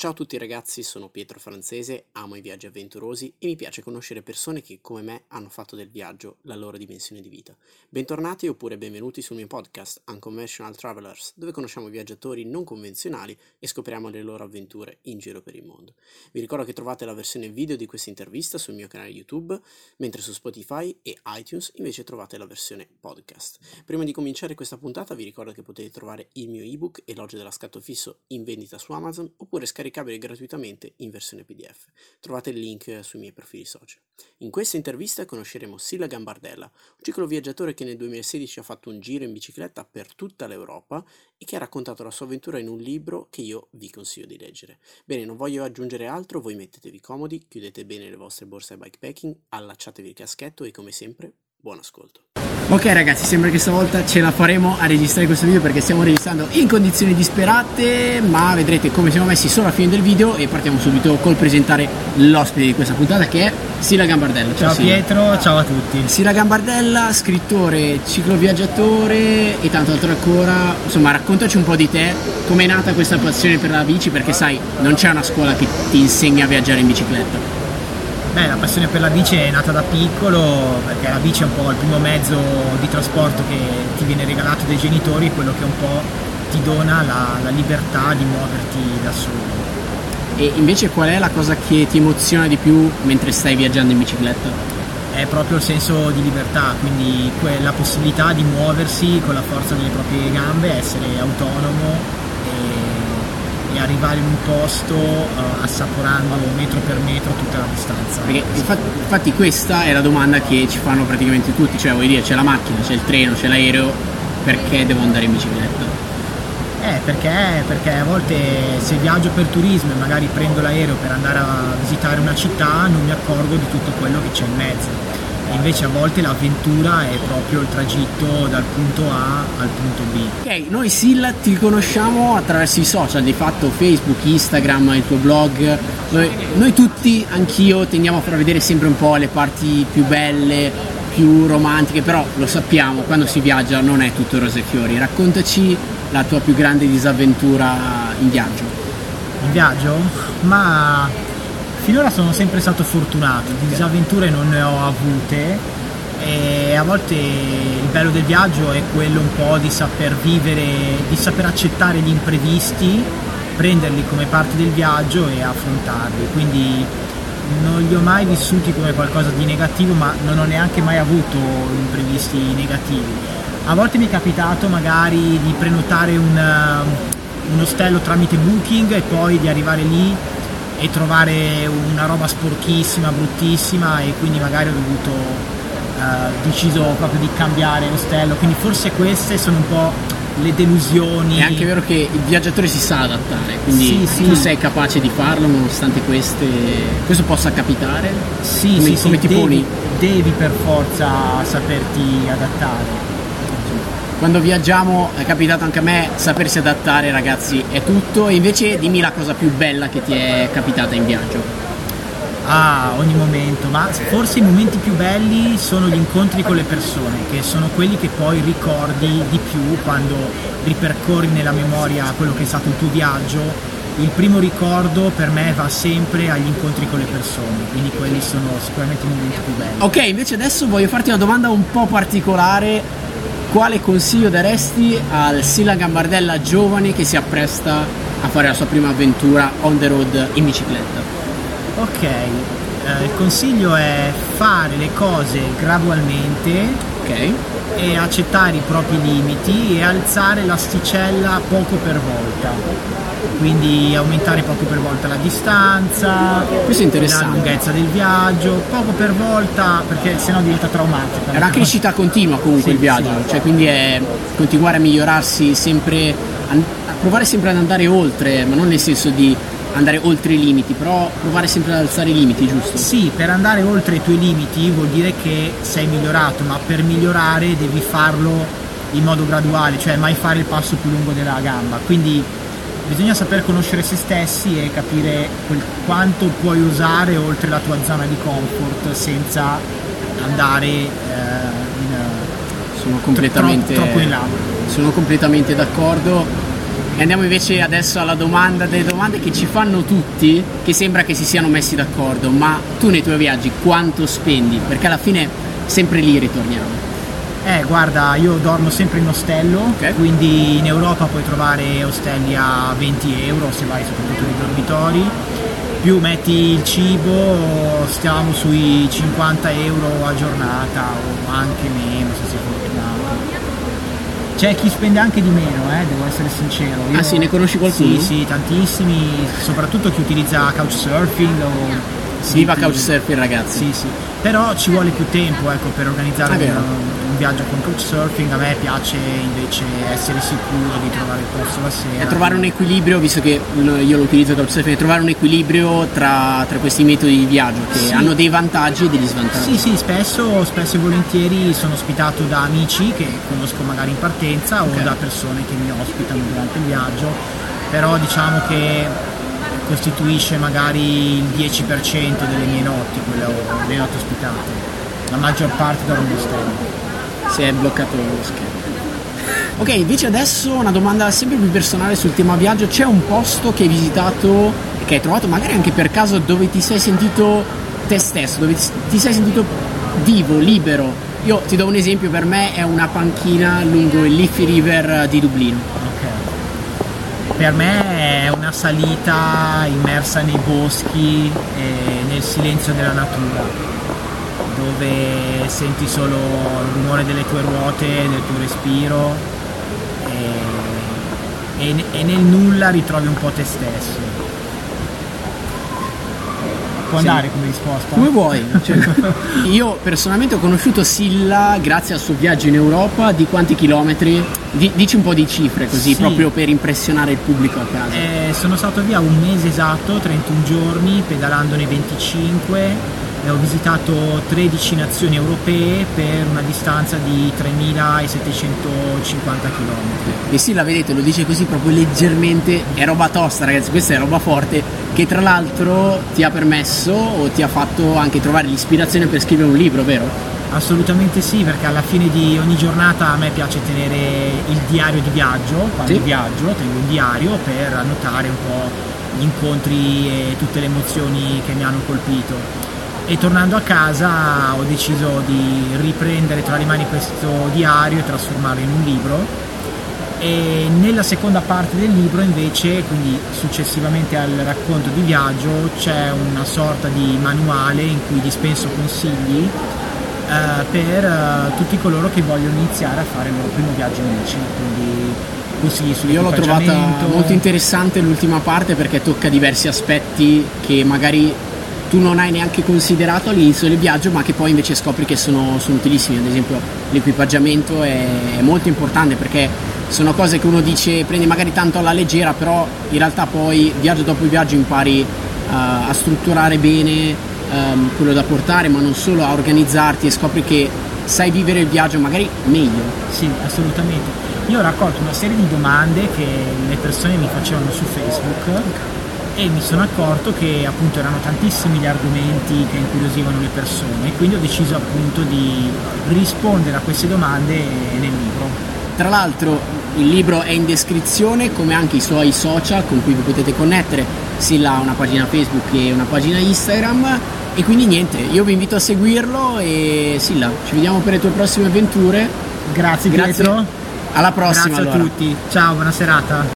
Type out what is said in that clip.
Ciao a tutti ragazzi, sono Pietro Franzese, amo i viaggi avventurosi e mi piace conoscere persone che, come me, hanno fatto del viaggio la loro dimensione di vita. Bentornati oppure benvenuti sul mio podcast Unconventional Travelers, dove conosciamo viaggiatori non convenzionali e scopriamo le loro avventure in giro per il mondo. Vi ricordo che trovate la versione video di questa intervista sul mio canale YouTube, mentre su Spotify e iTunes invece trovate la versione podcast. Prima di cominciare questa puntata vi ricordo che potete trovare il mio ebook Elogio della Scatto fisso in vendita su Amazon oppure scaricabile gratuitamente in versione PDF. Trovate il link sui miei profili social. In questa intervista conosceremo Sila Gambardella, un cicloviaggiatore che nel 2016 ha fatto un giro in bicicletta per tutta l'Europa e che ha raccontato la sua avventura in un libro che io vi consiglio di leggere. Bene, non voglio aggiungere altro, voi mettetevi comodi, chiudete bene le vostre borse da bikepacking, allacciatevi il caschetto e come sempre, buon ascolto. Ok ragazzi, sembra che stavolta ce la faremo a registrare questo video perché stiamo registrando in condizioni disperate, ma vedrete come siamo messi solo alla fine del video e partiamo subito col presentare l'ospite di questa puntata che è Sila Gambardella. Ciao Sila. Pietro, ciao a tutti. Sila Gambardella, scrittore, cicloviaggiatore e tanto altro ancora. Insomma, raccontaci un po' di te, com'è nata questa passione per la bici, perché sai, non c'è una scuola che ti insegna a viaggiare in bicicletta. La passione per la bici è nata da piccolo perché la bici è un po' il primo mezzo di trasporto che ti viene regalato dai genitori, quello che un po' ti dona la libertà di muoverti da solo. E invece qual è la cosa che ti emoziona di più mentre stai viaggiando in bicicletta? È proprio il senso di libertà, quindi la possibilità di muoversi con la forza delle proprie gambe, essere autonomo e arrivare in un posto assaporando metro per metro tutta la distanza. Perché infatti questa è la domanda che ci fanno praticamente tutti, cioè vuoi dire c'è la macchina, c'è il treno, c'è l'aereo, perché devo andare in bicicletta? Perché a volte se viaggio per turismo e magari prendo l'aereo per andare a visitare una città non mi accorgo di tutto quello che c'è in mezzo. E invece a volte l'avventura è proprio il tragitto dal punto A al punto B. Ok, noi Sila ti conosciamo attraverso i social, di fatto Facebook, Instagram, il tuo blog. Noi tutti, anch'io, tendiamo a far vedere sempre un po' le parti più belle, più romantiche, però lo sappiamo, quando si viaggia non è tutto rose e fiori. Raccontaci la tua più grande disavventura in viaggio. In viaggio? Finora sono sempre stato fortunato, di disavventure non ne ho avute e a volte il bello del viaggio è quello un po' di saper vivere, di saper accettare gli imprevisti, prenderli come parte del viaggio e affrontarli, quindi non li ho mai vissuti come qualcosa di negativo, ma non ho neanche mai avuto imprevisti negativi. A volte mi è capitato magari di prenotare un ostello tramite Booking e poi di arrivare lì e trovare una roba sporchissima, bruttissima, e quindi magari ho dovuto deciso proprio di cambiare ostello, quindi forse queste sono un po' le delusioni. È anche vero che il viaggiatore si sa adattare, quindi sì, tu sei capace di farlo nonostante questo possa capitare. Sì, come, sì, come ti poni? Devi per forza saperti adattare. Quando viaggiamo è capitato anche a me, sapersi adattare ragazzi è tutto. E invece dimmi la cosa più bella che ti è capitata in viaggio. Ogni momento, ma forse i momenti più belli sono gli incontri con le persone, che sono quelli che poi ricordi di più quando ripercorri nella memoria quello che è stato il tuo viaggio. Il primo ricordo per me va sempre agli incontri con le persone, quindi quelli sono sicuramente i momenti più belli. Ok, invece adesso voglio farti una domanda un po' particolare. Quale consiglio daresti al Sila Gambardella giovane che si appresta a fare la sua prima avventura on the road in bicicletta? Ok, il consiglio è fare le cose gradualmente, okay, e accettare i propri limiti e alzare l'asticella poco per volta, quindi aumentare poco per volta la distanza, questo è interessante, la lunghezza del viaggio, poco per volta, perché sennò diventa traumatico. È una crescita continua comunque, sì, il viaggio, sì, cioè quindi è continuare a migliorarsi sempre, a provare sempre ad andare oltre, ma non nel senso di andare oltre i limiti, però provare sempre ad alzare i limiti, giusto? Sì, per andare oltre i tuoi limiti vuol dire che sei migliorato, ma per migliorare devi farlo in modo graduale, cioè mai fare il passo più lungo della gamba, quindi bisogna saper conoscere se stessi e capire quanto puoi usare oltre la tua zona di comfort senza andare sono completamente d'accordo. E andiamo invece adesso alla domanda delle domande che ci fanno tutti, che sembra che si siano messi d'accordo, ma tu nei tuoi viaggi quanto spendi? Perché alla fine sempre lì ritorniamo. Guarda, io dormo sempre in ostello, okay. Quindi in Europa puoi trovare ostelli a 20 euro se vai soprattutto nei dormitori, più metti il cibo, stiamo sui 50 euro a giornata o anche meno se si fortunato. C'è chi spende anche di meno, devo essere sincero. Io, sì, ne conosci qualcuno? Sì, tantissimi, soprattutto chi utilizza Couchsurfing o... Viva Couchsurfing, ragazzi. Sì, però ci vuole più tempo, per organizzare un viaggio con Couchsurfing. A me piace invece essere sicuro di trovare il posto la sera e trovare un equilibrio, visto che io lo utilizzo Couchsurfing, trovare un equilibrio tra questi metodi di viaggio che hanno dei vantaggi e degli svantaggi. Sì, spesso e volentieri sono ospitato da amici che conosco magari in partenza, okay. O da persone che mi ospitano durante il viaggio, però diciamo che costituisce magari il 10% delle mie notti, le notti ospitate. La maggior parte da un ostello. Si è bloccato lo schermo. Ok, invece adesso una domanda sempre più personale sul tema viaggio. C'è un posto che hai visitato e che hai trovato magari anche per caso dove ti sei sentito te stesso, dove ti sei sentito vivo, libero? Io ti do un esempio, per me è una panchina lungo il Liffey River di Dublino. Per me è una salita immersa nei boschi e nel silenzio della natura, dove senti solo il rumore delle tue ruote, del tuo respiro e nel nulla ritrovi un po' te stesso. Può andare come risposta? Come vuoi. Io personalmente ho conosciuto Silla grazie al suo viaggio in Europa. Di quanti chilometri? Dici un po' di cifre così, proprio per impressionare il pubblico a casa. Sono stato via un mese esatto, 31 giorni, pedalandone 25, e ho visitato 13 nazioni europee per una distanza di 3.750 km. E sì, la vedete, lo dice così proprio leggermente, è roba tosta, ragazzi, questa è roba forte, che tra l'altro ti ha permesso o ti ha fatto anche trovare l'ispirazione per scrivere un libro, vero? Assolutamente sì, perché alla fine di ogni giornata a me piace tenere il diario di viaggio, quando viaggio tengo un diario per annotare un po' gli incontri e tutte le emozioni che mi hanno colpito. E tornando a casa ho deciso di riprendere tra le mani questo diario e trasformarlo in un libro. E nella seconda parte del libro invece, quindi successivamente al racconto di viaggio, c'è una sorta di manuale in cui dispenso consigli per tutti coloro che vogliono iniziare a fare il loro primo viaggio in bici, quindi consigli sul equipaggiamento. Io l'ho trovata molto interessante l'ultima parte, perché tocca diversi aspetti che magari tu non hai neanche considerato all'inizio del viaggio, ma che poi invece scopri che sono utilissimi. Ad esempio l'equipaggiamento è molto importante, perché sono cose che uno dice prendi magari tanto alla leggera, però in realtà poi viaggio dopo viaggio impari a strutturare bene quello da portare, ma non solo, a organizzarti, e scopri che sai vivere il viaggio magari meglio. Sì, assolutamente. Io ho raccolto una serie di domande che le persone mi facevano su Facebook e mi sono accorto che appunto erano tantissimi gli argomenti che incuriosivano le persone, quindi ho deciso appunto di rispondere a queste domande nel libro. Tra l'altro il libro è in descrizione, come anche i suoi social con cui vi potete connettere. Sila ha una pagina Facebook e una pagina Instagram, e quindi niente, io vi invito a seguirlo. E Sila, ci vediamo per le tue prossime avventure. Grazie Pietro. Alla prossima. Grazie a tutti, ciao, buona serata.